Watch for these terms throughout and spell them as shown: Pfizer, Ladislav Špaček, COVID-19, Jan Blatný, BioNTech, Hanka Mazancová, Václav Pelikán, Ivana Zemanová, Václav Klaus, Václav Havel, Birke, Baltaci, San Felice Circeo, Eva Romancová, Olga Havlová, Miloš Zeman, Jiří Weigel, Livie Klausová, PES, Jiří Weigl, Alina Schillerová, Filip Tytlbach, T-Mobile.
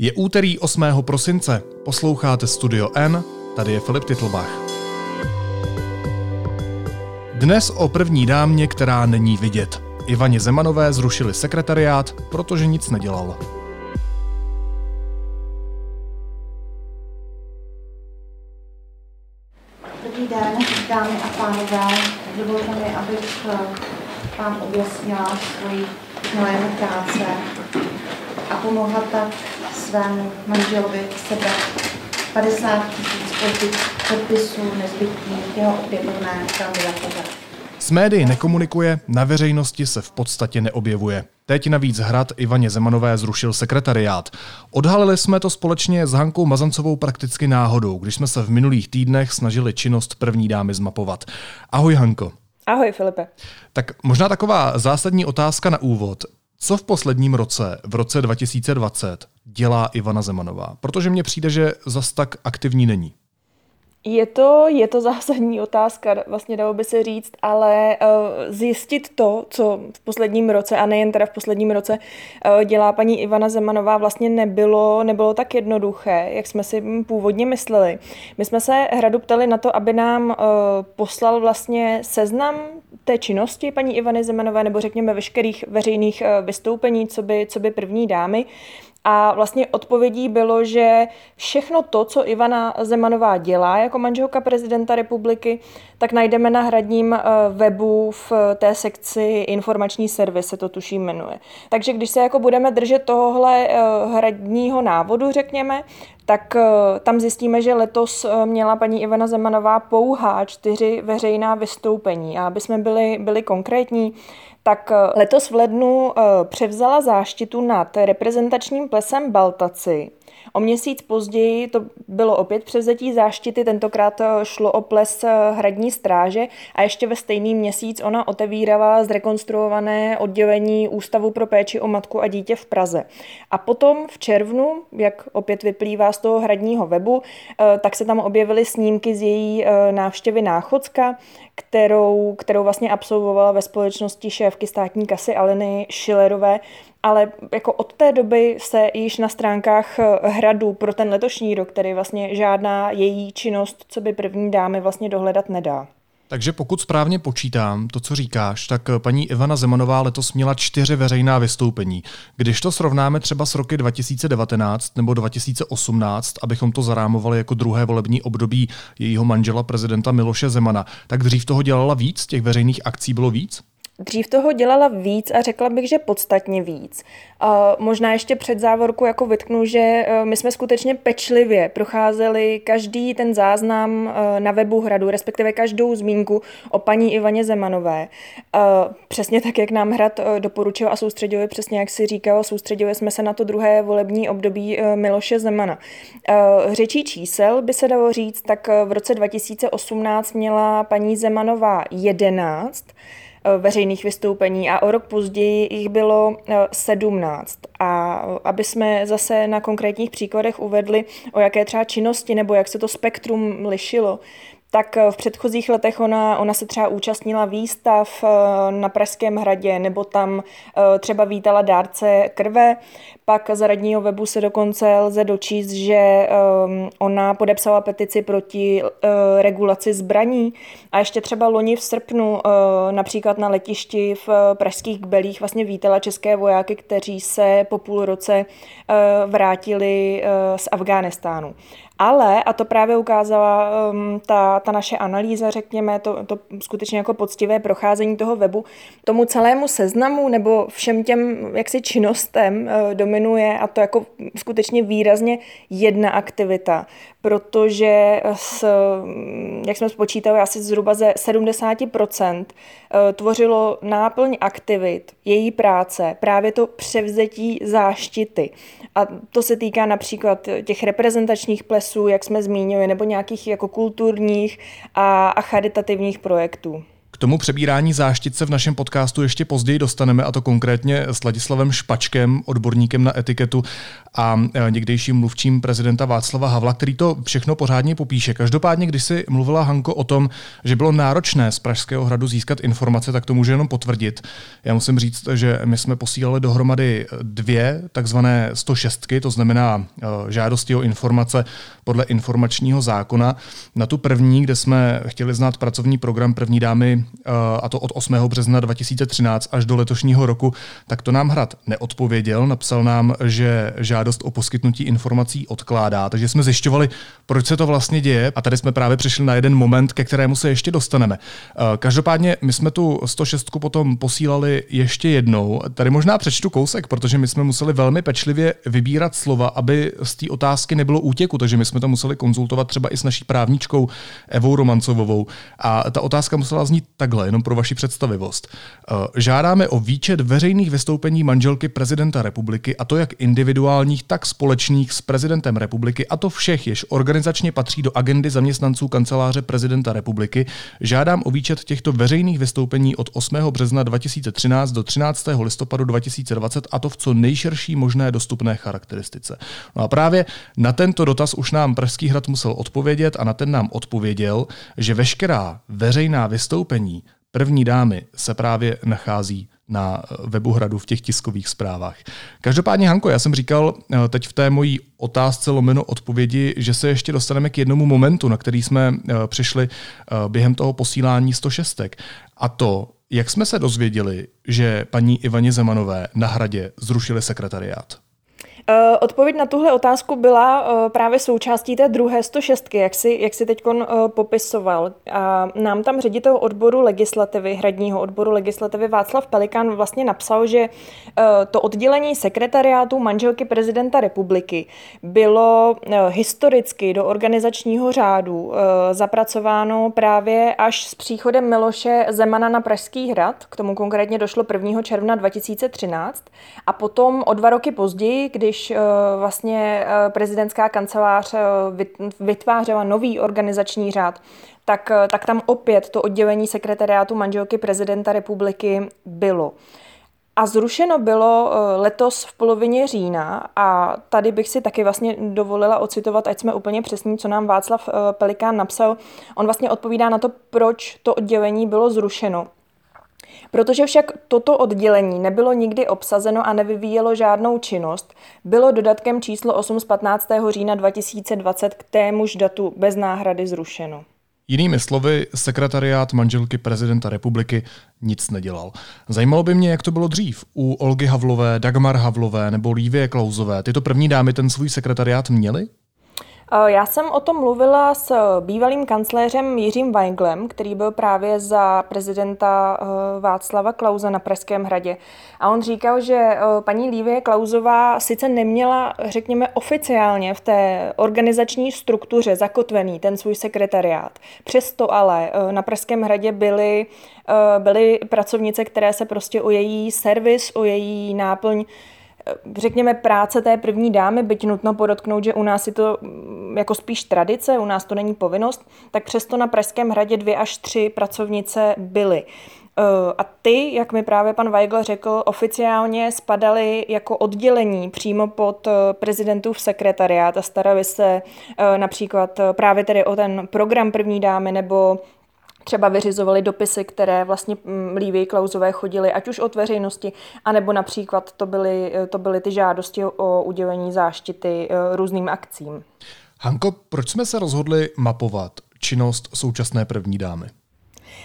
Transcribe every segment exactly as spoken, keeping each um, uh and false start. Je úterý osmého prosince, posloucháte Studio N, tady je Filip Tytlbach. Dnes o první dámě, která není vidět. Ivaně Zemanové zrušili sekretariát, protože nic nedělal. Dobrý den, dámy a pánové. Dovolte mi, abych vám objasnila svoji milému práce a pomohla tak svému manželovi sebrat padesát tisíc podpisů nezbytných jeho opětovné kandidatuře. S médii nekomunikuje, na veřejnosti se v podstatě neobjevuje. Teď navíc hrad Ivaně Zemanové zrušil sekretariát. Odhalili jsme to společně s Hankou Mazancovou prakticky náhodou, když jsme se v minulých týdnech snažili činnost první dámy zmapovat. Ahoj Hanko. Ahoj Filipe. Tak možná taková zásadní otázka na úvod. Co v posledním roce, v roce dva tisíce dvacet, dělá Ivana Zemanová? Protože mně přijde, že zas tak aktivní není. Je to, je to zásadní otázka, vlastně dalo by se říct, ale zjistit to, co v posledním roce, a nejen teda v posledním roce, dělá paní Ivana Zemanová, vlastně nebylo, nebylo tak jednoduché, jak jsme si původně mysleli. My jsme se hradu ptali na to, aby nám poslal vlastně seznam té činnosti paní Ivany Zemanové, nebo řekněme veškerých veřejných vystoupení, co by, co by první dámy. A vlastně odpovědí bylo, že všechno to, co Ivana Zemanová dělá jako manželka prezidenta republiky, tak najdeme na hradním webu v té sekci informační servis, se to tuším jmenuje. Takže když se jako budeme držet tohohle hradního návodu, řekněme, tak tam zjistíme, že letos měla paní Ivana Zemanová pouhá čtyři veřejná vystoupení. A aby jsme byli, byli konkrétní, tak letos v lednu převzala záštitu nad reprezentačním plesem Baltaci. O měsíc později to bylo opět převzetí záštity, tentokrát šlo o ples hradní stráže a ještě ve stejný měsíc ona otevírala zrekonstruované oddělení Ústavu pro péči o matku a dítě v Praze. A potom v červnu, jak opět vyplývá z toho hradního webu, tak se tam objevily snímky z její návštěvy Náchodska, kterou, kterou vlastně absolvovala ve společnosti šéfky státní kasy Aliny Schillerové. Ale jako od té doby se již na stránkách hradu pro ten letošní rok, který vlastně žádná její činnost, co by první dámy, vlastně dohledat nedá. Takže pokud správně počítám to, co říkáš, tak paní Ivana Zemanová letos měla čtyři veřejná vystoupení. Když to srovnáme třeba s roky dva tisíce devatenáct nebo dva tisíce osmnáct, abychom to zarámovali jako druhé volební období jejího manžela prezidenta Miloše Zemana, tak dřív toho dělala víc, těch veřejných akcí bylo víc? Dřív toho dělala víc a řekla bych, že podstatně víc. Možná ještě před závorku jako vytknu, že my jsme skutečně pečlivě procházeli každý ten záznam na webu hradu, respektive každou zmínku o paní Ivaně Zemanové. Přesně tak, jak nám hrad doporučil a soustředili, přesně jak si říkal, soustředili jsme se na to druhé volební období Miloše Zemana. Řečí čísel by se dalo říct, tak v roce dva tisíce osmnáct měla paní Zemanová jedenáct veřejných vystoupení a o rok později jich bylo sedmnáct. A aby jsme zase na konkrétních příkladech uvedli, o jaké třeba činnosti nebo jak se to spektrum lišilo, tak v předchozích letech ona, ona se třeba účastnila výstav na Pražském hradě nebo tam třeba vítala dárce krve. Pak z radního webu se dokonce lze dočíst, že ona podepsala petici proti regulaci zbraní. A ještě třeba loni v srpnu například na letišti v Pražských Kbelích vlastně vítala české vojáky, kteří se po půl roce vrátili z Afghánistánu. Ale, a to právě ukázala um, ta, ta naše analýza, řekněme, to, to skutečně jako poctivé procházení toho webu, tomu celému seznamu nebo všem těm jaksi činnostem uh, dominuje, a to jako skutečně výrazně jedna aktivita, protože s, jak jsme spočítali, asi zhruba ze sedmdesát procent tvořilo náplň aktivit, její práce, právě to převzetí záštity. A to se týká například těch reprezentačních plesů, jak jsme zmínili, nebo nějakých jako kulturních a, a charitativních projektů. K tomu přebírání záštitce v našem podcastu ještě později dostaneme, a to konkrétně s Ladislavem Špačkem, odborníkem na etiketu a někdejším mluvčím prezidenta Václava Havla, který to všechno pořádně popíše. Každopádně, když si mluvila, Hanko, o tom, že bylo náročné z Pražského hradu získat informace, tak to můžu jenom potvrdit. Já musím říct, že my jsme posílali dohromady dvě takzvané sto šestky, to znamená žádosti o informace podle informačního zákona. Na tu první, kde jsme chtěli znát pracovní program první dámy, a to od osmého března dva tisíce třináct až do letošního roku, tak to nám Hrad neodpověděl. Napsal nám, že žádost o poskytnutí informací odkládá, takže jsme zjišťovali, proč se to vlastně děje, a tady jsme právě přišli na jeden moment, ke kterému se ještě dostaneme. Každopádně my jsme tu sto šest potom posílali ještě jednou. Tady možná přečtu kousek, protože my jsme museli velmi pečlivě vybírat slova, aby z té otázky nebylo útěku, takže my jsme to museli konzultovat třeba i s naší právničkou Evou Romancovou. A ta otázka musela znít takhle, jenom pro vaši představivost. Žádáme o výčet veřejných vystoupení manželky prezidenta republiky, a to jak individuálních, tak společných s prezidentem republiky, a to všech, jež organizačně patří do agendy zaměstnanců kanceláře prezidenta republiky. Žádám o výčet těchto veřejných vystoupení od osmého března dva tisíce třináct do třináctého listopadu dva tisíce dvacet, a to v co nejširší možné dostupné charakteristice. No a právě na tento dotaz už nám Pražský hrad musel odpovědět, a na ten nám odpověděl, že veškerá veřejná vystoupení první dámy se právě nachází na webu Hradu v těch tiskových zprávách. Každopádně, Hanko, já jsem říkal teď v té mojí otázce lomeno odpovědi, že se ještě dostaneme k jednomu momentu, na který jsme přišli během toho posílání sto šest. A to, jak jsme se dozvěděli, že paní Ivaně Zemanové na Hradě zrušili sekretariát. Odpověď na tuhle otázku byla právě součástí té druhé sto šest, jak si, jak si teďkon popisoval. A nám tam ředitel odboru legislativy, hradního odboru legislativy Václav Pelikán vlastně napsal, že to oddělení sekretariátu manželky prezidenta republiky bylo historicky do organizačního řádu zapracováno právě až s příchodem Miloše Zemana na Pražský hrad, k tomu konkrétně došlo prvního června dva tisíce třináct, a potom o dva roky později, když když vlastně prezidentská kancelář vytvářela nový organizační řád, tak, tak tam opět to oddělení sekretariátu manželky prezidenta republiky bylo. A zrušeno bylo letos v polovině října, a tady bych si taky vlastně dovolila ocitovat, ať jsme úplně přesní, co nám Václav Pelikán napsal. On vlastně odpovídá na to, proč to oddělení bylo zrušeno. Protože však toto oddělení nebylo nikdy obsazeno a nevyvíjelo žádnou činnost, bylo dodatkem číslo osm z patnáctého října dva tisíce dvacet k témuž datu bez náhrady zrušeno. Jinými slovy, sekretariát manželky prezidenta republiky nic nedělal. Zajímalo by mě, jak to bylo dřív. U Olgy Havlové, Dagmar Havlové nebo Livie Klausové, tyto první dámy ten svůj sekretariát měly? Já jsem o tom mluvila s bývalým kancléřem Jiřím Weiglem, který byl právě za prezidenta Václava Klause na Pražském hradě. A on říkal, že paní Livie Klausová sice neměla, řekněme, oficiálně v té organizační struktuře zakotvený ten svůj sekretariát. Přesto ale na Pražském hradě byly, byly pracovnice, které se prostě o její servis, o její náplň, řekněme, práce té první dámy, byť nutno podotknout, že u nás je to jako spíš tradice, u nás to není povinnost, tak přesto na Pražském hradě dvě až tři pracovnice byly. A ty, jak mi právě pan Weigl řekl, oficiálně spadaly jako oddělení přímo pod prezidentův sekretariát a starali se například právě tedy o ten program první dámy nebo třeba vyřizovali dopisy, které vlastně Livii Klausové chodily, ať už od veřejnosti, anebo například to byly, to byly ty žádosti o udělení záštity různým akcím. Hanko, proč jsme se rozhodli mapovat činnost současné první dámy?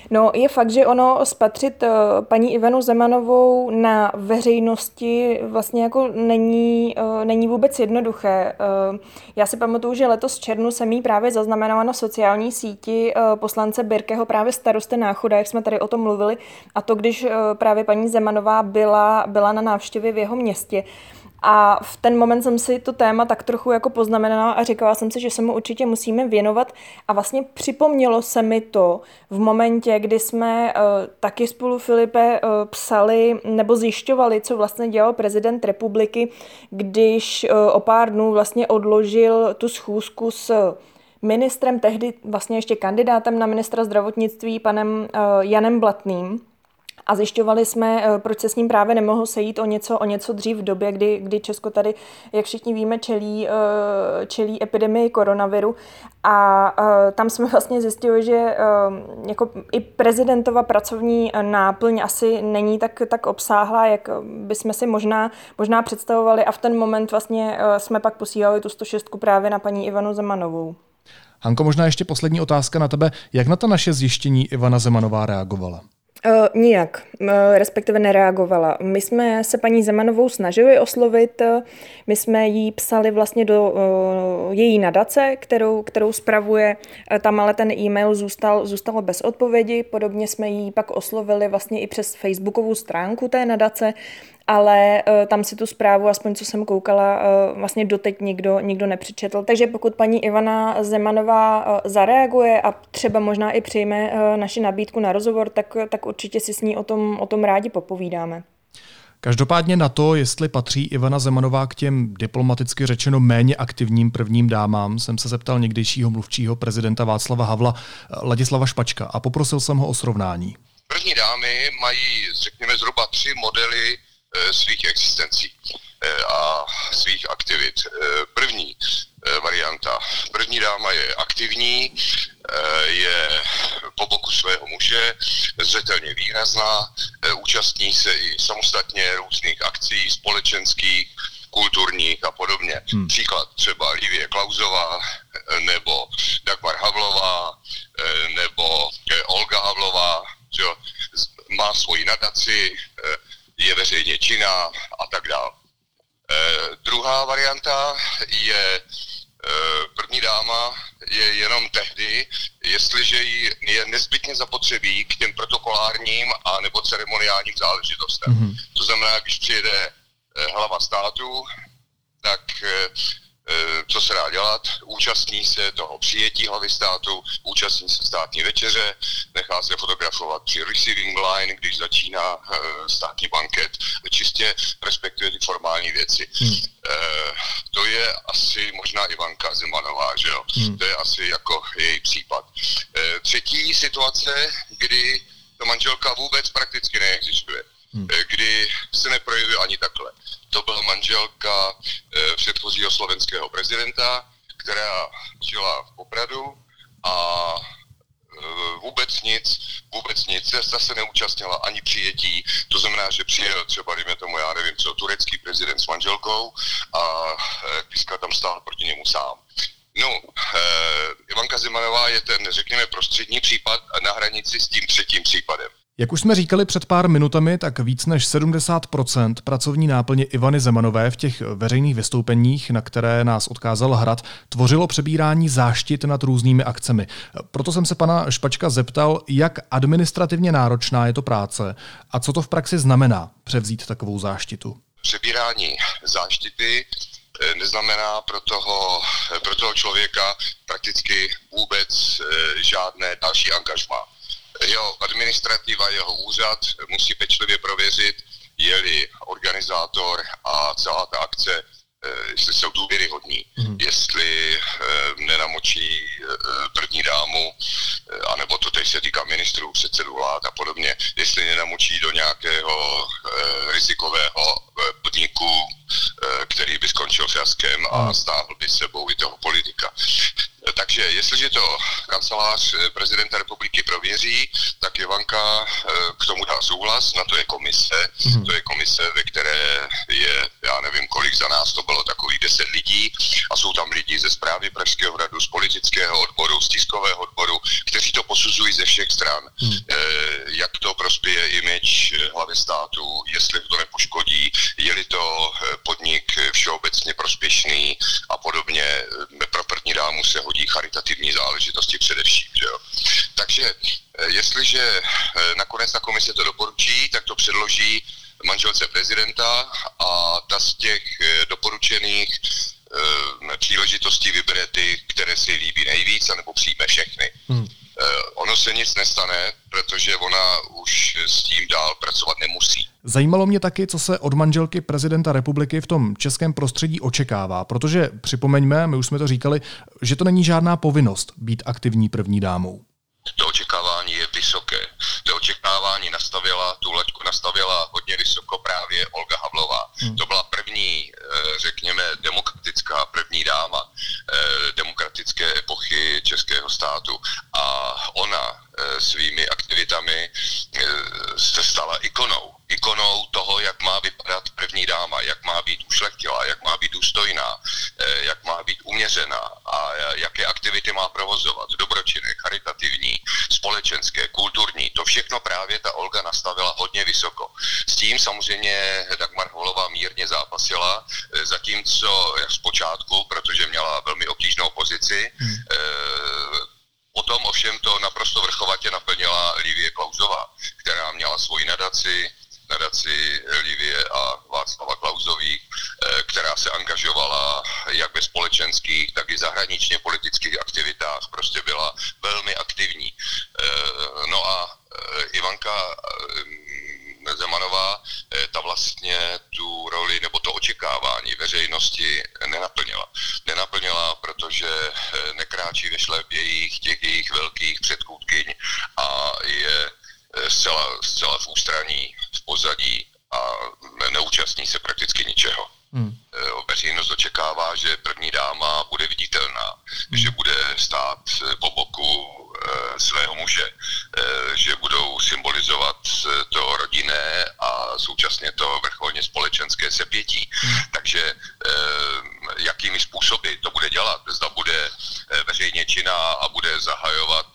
No, je fakt, že ono spatřit paní Ivanu Zemanovou na veřejnosti vlastně jako není, není vůbec jednoduché. Já si pamatuju, že letos v červnu jsem jí právě zaznamenala na sociální síti poslance Birkeho, právě starosty Náchoda, jak jsme tady o tom mluvili, a to když právě paní Zemanová byla, byla na návštěvě v jeho městě. A v ten moment jsem si to téma tak trochu jako poznamenala a říkala jsem si, že se mu určitě musíme věnovat. A vlastně připomnělo se mi to v momentě, kdy jsme uh, taky spolu, Filipe, uh, psali nebo zjišťovali, co vlastně dělal prezident republiky, když uh, o pár dnů vlastně odložil tu schůzku s ministrem, tehdy vlastně ještě kandidátem na ministra zdravotnictví, panem Janem Blatným. A zjišťovali jsme, proč se s ním právě nemohlo sejít o něco, o něco dřív v době, kdy, kdy Česko tady, jak všichni víme, čelí, čelí epidemii koronaviru. A tam jsme vlastně zjistili, že jako i prezidentova pracovní náplň asi není tak, tak obsáhlá, jak bychom si možná, možná představovali. A v ten moment vlastně jsme pak posílali tu sto šest právě na paní Ivanu Zemanovou. Hanko, možná ještě poslední otázka na tebe. Jak na to naše zjištění Ivana Zemanová reagovala? Uh, nijak, uh, respektive nereagovala. My jsme se paní Zemanovou snažili oslovit, uh, my jsme jí psali vlastně do uh, její nadace, kterou, kterou spravuje, uh, tam ale ten e-mail zůstal, zůstal bez odpovědi, podobně jsme jí pak oslovili vlastně i přes facebookovou stránku té nadace, ale uh, tam si tu zprávu, aspoň co jsem koukala, uh, vlastně doteď nikdo, nikdo nepřečetl. Takže pokud paní Ivana Zemanová uh, zareaguje a třeba možná i přijme uh, naši nabídku na rozhovor, tak, tak určitě si s ní o tom, o tom rádi popovídáme. Každopádně na to, jestli patří Ivana Zemanová k těm diplomaticky řečeno méně aktivním prvním dámám, jsem se zeptal někdejšího mluvčího prezidenta Václava Havla Ladislava Špačka a poprosil jsem ho o srovnání. První dámy mají, řekněme, zhruba tři modely svých existencí a svých aktivit. První varianta. První dáma je aktivní, je po boku svého muže, zřetelně výrazná, účastní se i samostatně různých akcí společenských, kulturních a podobně. Hmm. Příklad třeba Livie Klausová, nebo Dagmar Havlová, nebo Olga Havlová, že má svoji nadaci, je veřejně činná a tak dále. Eh, druhá varianta je, eh, první dáma je jenom tehdy, jestliže jí je nezbytně zapotřebí k těm protokolárním a nebo ceremoniálním záležitostem. Mm-hmm. To znamená, když přijede eh, hlava státu, tak eh, co se dá dělat, účastní se toho přijetí hlavy státu, účastní se státní večeře, nechá se fotografovat při receiving line, když začíná státní banket, čistě respektuje ty formální věci. Hmm. To je asi možná Ivanka Zemanová, že jo? Hmm. To je asi jako její případ. Třetí situace, kdy ta manželka vůbec prakticky neexistuje, hmm. kdy se neprojevuje ani takhle. To byla manželka eh, předchozího slovenského prezidenta, která žila v Popradu a eh, vůbec nic, vůbec nic, zase neúčastnila ani přijetí. To znamená, že přijel třeba, dejme tomu, já nevím co, turecký prezident s manželkou a eh, píska tam stál proti němu sám. No, eh, Ivanka Zemanová je ten, řekněme, prostřední případ na hranici s tím třetím případem. Jak už jsme říkali před pár minutami, tak víc než sedmdesát procent pracovní náplně Ivany Zemanové v těch veřejných vystoupeních, na které nás odkázal Hrad, tvořilo přebírání záštit nad různými akcemi. Proto jsem se pana Špačka zeptal, jak administrativně náročná je to práce a co to v praxi znamená převzít takovou záštitu. Přebírání záštity neznamená pro toho, pro toho člověka prakticky vůbec žádné další angažmá. Jeho administrativa, jeho úřad musí pečlivě prověřit, je-li organizátor a celá ta akce, jestli jsou důvěryhodní, mm. jestli nenamočí první dámu, anebo to teď se týká ministrů, předsedů vlád a podobně, jestli nenamočí do nějakého rizikového podniku, který by skončil fiaskem a stáhl by sebou i toho politika. Takže jestliže to kancelář prezidenta republiky prověří, tak Ivanka k tomu dá souhlas, na to je komise. Mm. To je komise, ve které je, já nevím kolik za nás, to bylo takových deset lidí a jsou tam lidi ze správy Pražského hradu, z politického odboru, z tiskového odboru, kteří to posuzují ze všech stran. Mm. Jak to prospěje image hlavy státu, jestli to nepoškodí, je-li to podnik všeobecně prospěšný a podobně. Pro první dámu se hodí charitativní záležitosti především. Že jo? Takže jestliže nakonec ta komise to doporučí, tak to předloží manželce prezidenta a ta z těch doporučených e, příležitostí vybere ty, které si líbí nejvíc, anebo přijme všechny. Hmm. E, ono se nic nestane, protože ona už s tím dál pracovat nemusí. Zajímalo mě taky, co se od manželky prezidenta republiky v tom českém prostředí očekává, protože připomeňme, my už jsme to říkali, že to není žádná povinnost být aktivní první dámou. To očekávání je vysoké. To očekávání nastavila, tu laťku nastavila hodně vysoko právě Olga Havlová. Hmm. To byla první, řekněme, demokratická první dáma demokratické epochy českého státu. A ona svými aktivitami se stala ikonou. Ikonou toho, jak má vypadat první dáma, jak má být ušlechtilá, jak má být důstojná, jak má být uměřená a jaké aktivity má provozovat, dobročinné, charitativní, společenské, kulturní. To všechno právě ta Olga nastavila hodně vysoko. S tím samozřejmě Dagmar Havlová mírně zápasila, zatímco zpočátku, protože měla velmi obtížnou pozici, hmm. potom ovšem to naprosto vrchovatě naplnila Livie Klausová, která měla svoji nadaci, nadaci Livie a Václava Klausových, která se angažovala jak ve společenských, tak i zahraničně politických aktivitách, prostě byla velmi aktivní. No a Ivanka Zemanová, ta vlastně tu roli nebo to očekávání veřejnosti nenaplnila. Nenaplnila, protože nekráčí ve šlépějích těch jejich velkých předchůdkyň a je zcela, zcela v ústraní, v pozadí a neúčastní se prakticky ničeho. Hmm. Veřejnost očekává, že první dáma bude viditelná, hmm. že bude stát po boku svého muže, že budou symbolizovat to rodinné a současně to vrcholně společenské sepětí. Takže jakými způsoby to bude dělat? Zda bude veřejně činná a bude zahajovat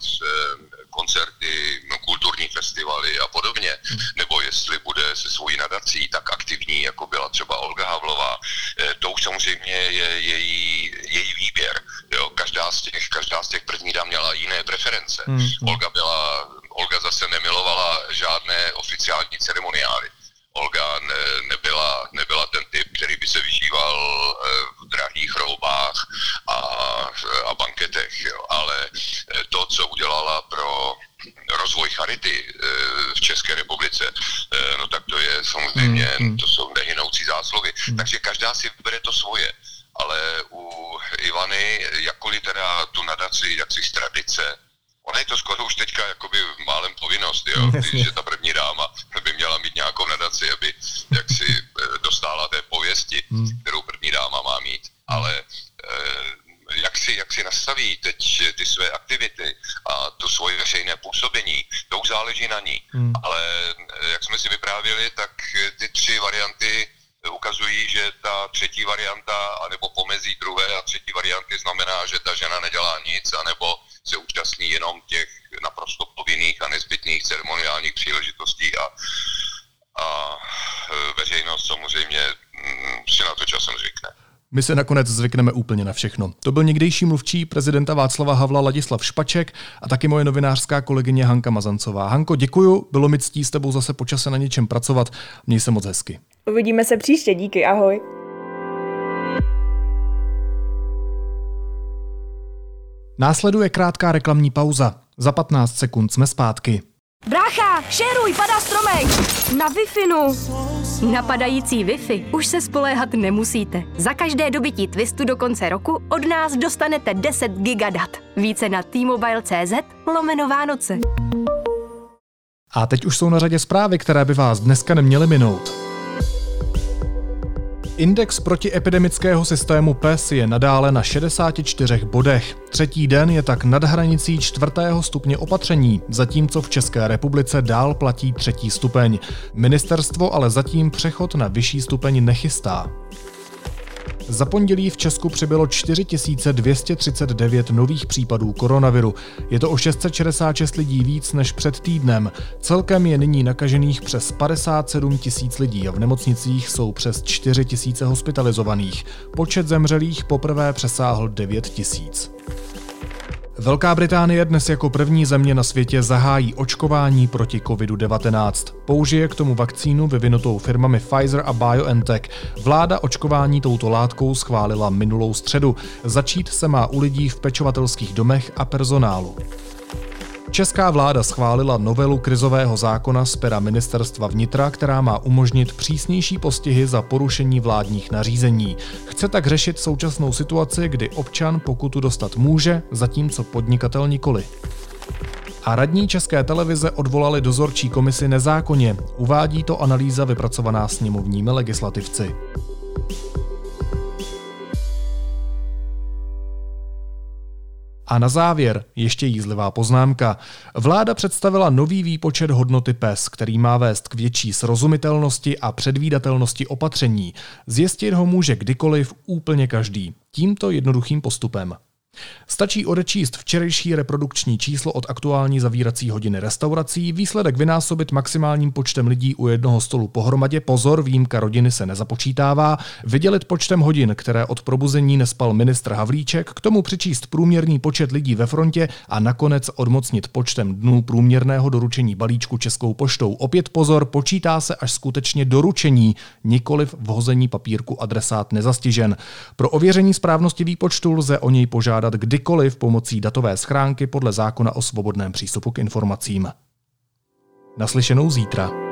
koncerty, kulturní festivaly a podobně, nebo jestli bude se svojí nadací tak aktivní, jako byla třeba Olga Havlová. To už samozřejmě je její, její výběr. Jo, každá z těch, každá z těch prvních dám měla jiné preference. Hmm. Olga byla, Olga zase nemilovala žádné oficiální ceremoniály. Olga ne, nebyla, nebyla ten typ, který by se vyžíval v drahých roubách a, a banketech, jo. Ale to, co udělala pro rozvoj charity v České republice, no tak to je samozřejmě, to jsou nehynoucí zásluhy. Takže každá si vybere to svoje. Ale u Ivany, jakkoliv teda tu nadaci, jak si z tradice, ona je to skoro už teďka jakoby málem povinnost, jo? Že ta první dáma by měla mít nějakou nadaci, aby jaksi dostála té pověsti, kterou první dáma má mít. Ale jak si, jak si nastaví teď ty své aktivity a to svoje veřejné působení, to už záleží na ní. Ale jak jsme si vyprávěli, tak ty tři varianty ukazují, že ta třetí varianta, anebo pomezí druhé a třetí varianty znamená, že ta žena nedělá nic, anebo se účastní jenom těch naprosto povinných a nezbytných ceremoniálních příležitostí a, a veřejnost samozřejmě si na to časem zvykne. My se nakonec zvykneme úplně na všechno. To byl někdejší mluvčí prezidenta Václava Havla Ladislav Špaček a taky moje novinářská kolegyně Hanka Mazancová. Hanko, děkuju, bylo mi ctí s tebou zase po čase na něčem pracovat. Měj se moc hezky. Uvidíme se příště, díky, ahoj. Následuje krátká reklamní pauza. Za patnáct sekund jsme zpátky. Brácha, šeruj, padá stromek! Na Wi-Fi-nu! Na padající Wi-Fi už se spoléhat nemusíte. Za každé dobytí twistu do konce roku od nás dostanete deset giga dat. Více na t-mobile tečka cz lomeno Vánoce. A teď už jsou na řadě zprávy, které by vás dneska neměly minout. Index protiepidemického systému P E S je nadále na šedesáti čtyřech bodech. Třetí den je tak nad hranicí čtvrtého stupně opatření, zatímco v České republice dál platí třetí stupeň. Ministerstvo ale zatím přechod na vyšší stupeň nechystá. Za pondělí v Česku přibylo čtyři tisíce dvě stě třicet devět nových případů koronaviru. Je to o šest set šedesát šest lidí víc než před týdnem. Celkem je nyní nakažených přes padesát sedm tisíc lidí a v nemocnicích jsou přes čtyři tisíce hospitalizovaných. Počet zemřelých poprvé přesáhl devět tisíc. Velká Británie dnes jako první země na světě zahájí očkování proti covid devatenáct. Použije k tomu vakcínu vyvinutou firmami Pfizer a BioNTech. Vláda očkování touto látkou schválila minulou středu. Začít se má u lidí v pečovatelských domech a personálu. Česká vláda schválila novelu krizového zákona z pera ministerstva vnitra, která má umožnit přísnější postihy za porušení vládních nařízení. Chce tak řešit současnou situaci, kdy občan pokutu dostat může, zatímco podnikatel nikoli. A radní České televize odvolali dozorčí komisi nezákonně. Uvádí to analýza vypracovaná sněmovními legislativci. A na závěr ještě jízlivá poznámka. Vláda představila nový výpočet hodnoty P E S, který má vést k větší srozumitelnosti a předvídatelnosti opatření. Zjistit ho může kdykoliv úplně každý. Tímto jednoduchým postupem. Stačí odečíst včerejší reprodukční číslo od aktuální zavírací hodiny restaurací, výsledek vynásobit maximálním počtem lidí u jednoho stolu pohromadě, pozor, výjimka rodiny se nezapočítává, vydělit počtem hodin, které od probuzení nespal ministr Havlíček, k tomu přičíst průměrný počet lidí ve frontě a nakonec odmocnit počtem dnů průměrného doručení balíčku Českou poštou. Opět pozor, počítá se až skutečně doručení, nikoliv vhození papírku adresát nezastižen. Pro ověření správnosti výpočtu lze o něj požádat kdykoliv pomocí datové schránky podle zákona o svobodném přístupu k informacím. Naslyšenou zítra.